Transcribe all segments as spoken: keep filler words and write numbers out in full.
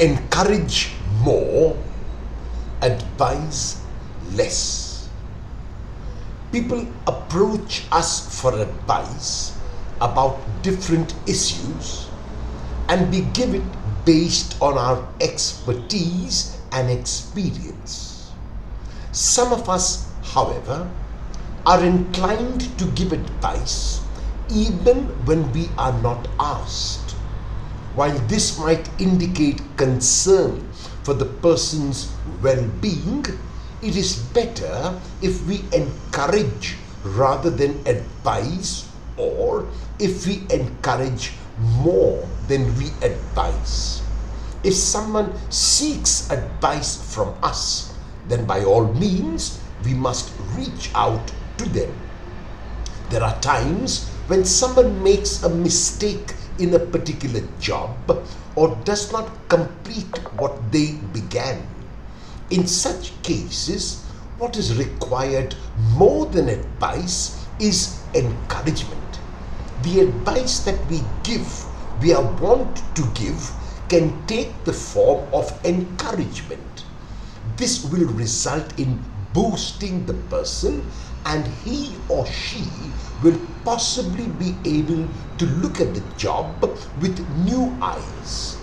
encourage more, advise less. People approach us for advice about different issues, and we give it based on our expertise and experience. Some of us, however, are inclined to give advice even when we are not asked. While this might indicate concern for the person's well-being, it is better if we encourage rather than advise, or if we encourage more than we advise. If someone seeks advice from us, then by all means we must reach out to them. There are times when someone makes a mistake in a particular job or does not complete what they began. In such cases, what is required more than advice is encouragement. The advice that we give, we are want to give, can take the form of encouragement. This will result in boosting the person, and he or she will possibly be able to look at the job with new eyes.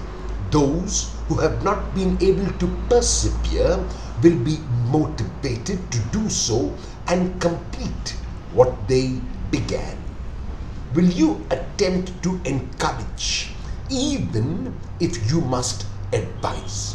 Those who have not been able to persevere will be motivated to do so and complete what they began. Will you attempt to encourage even if you must advise?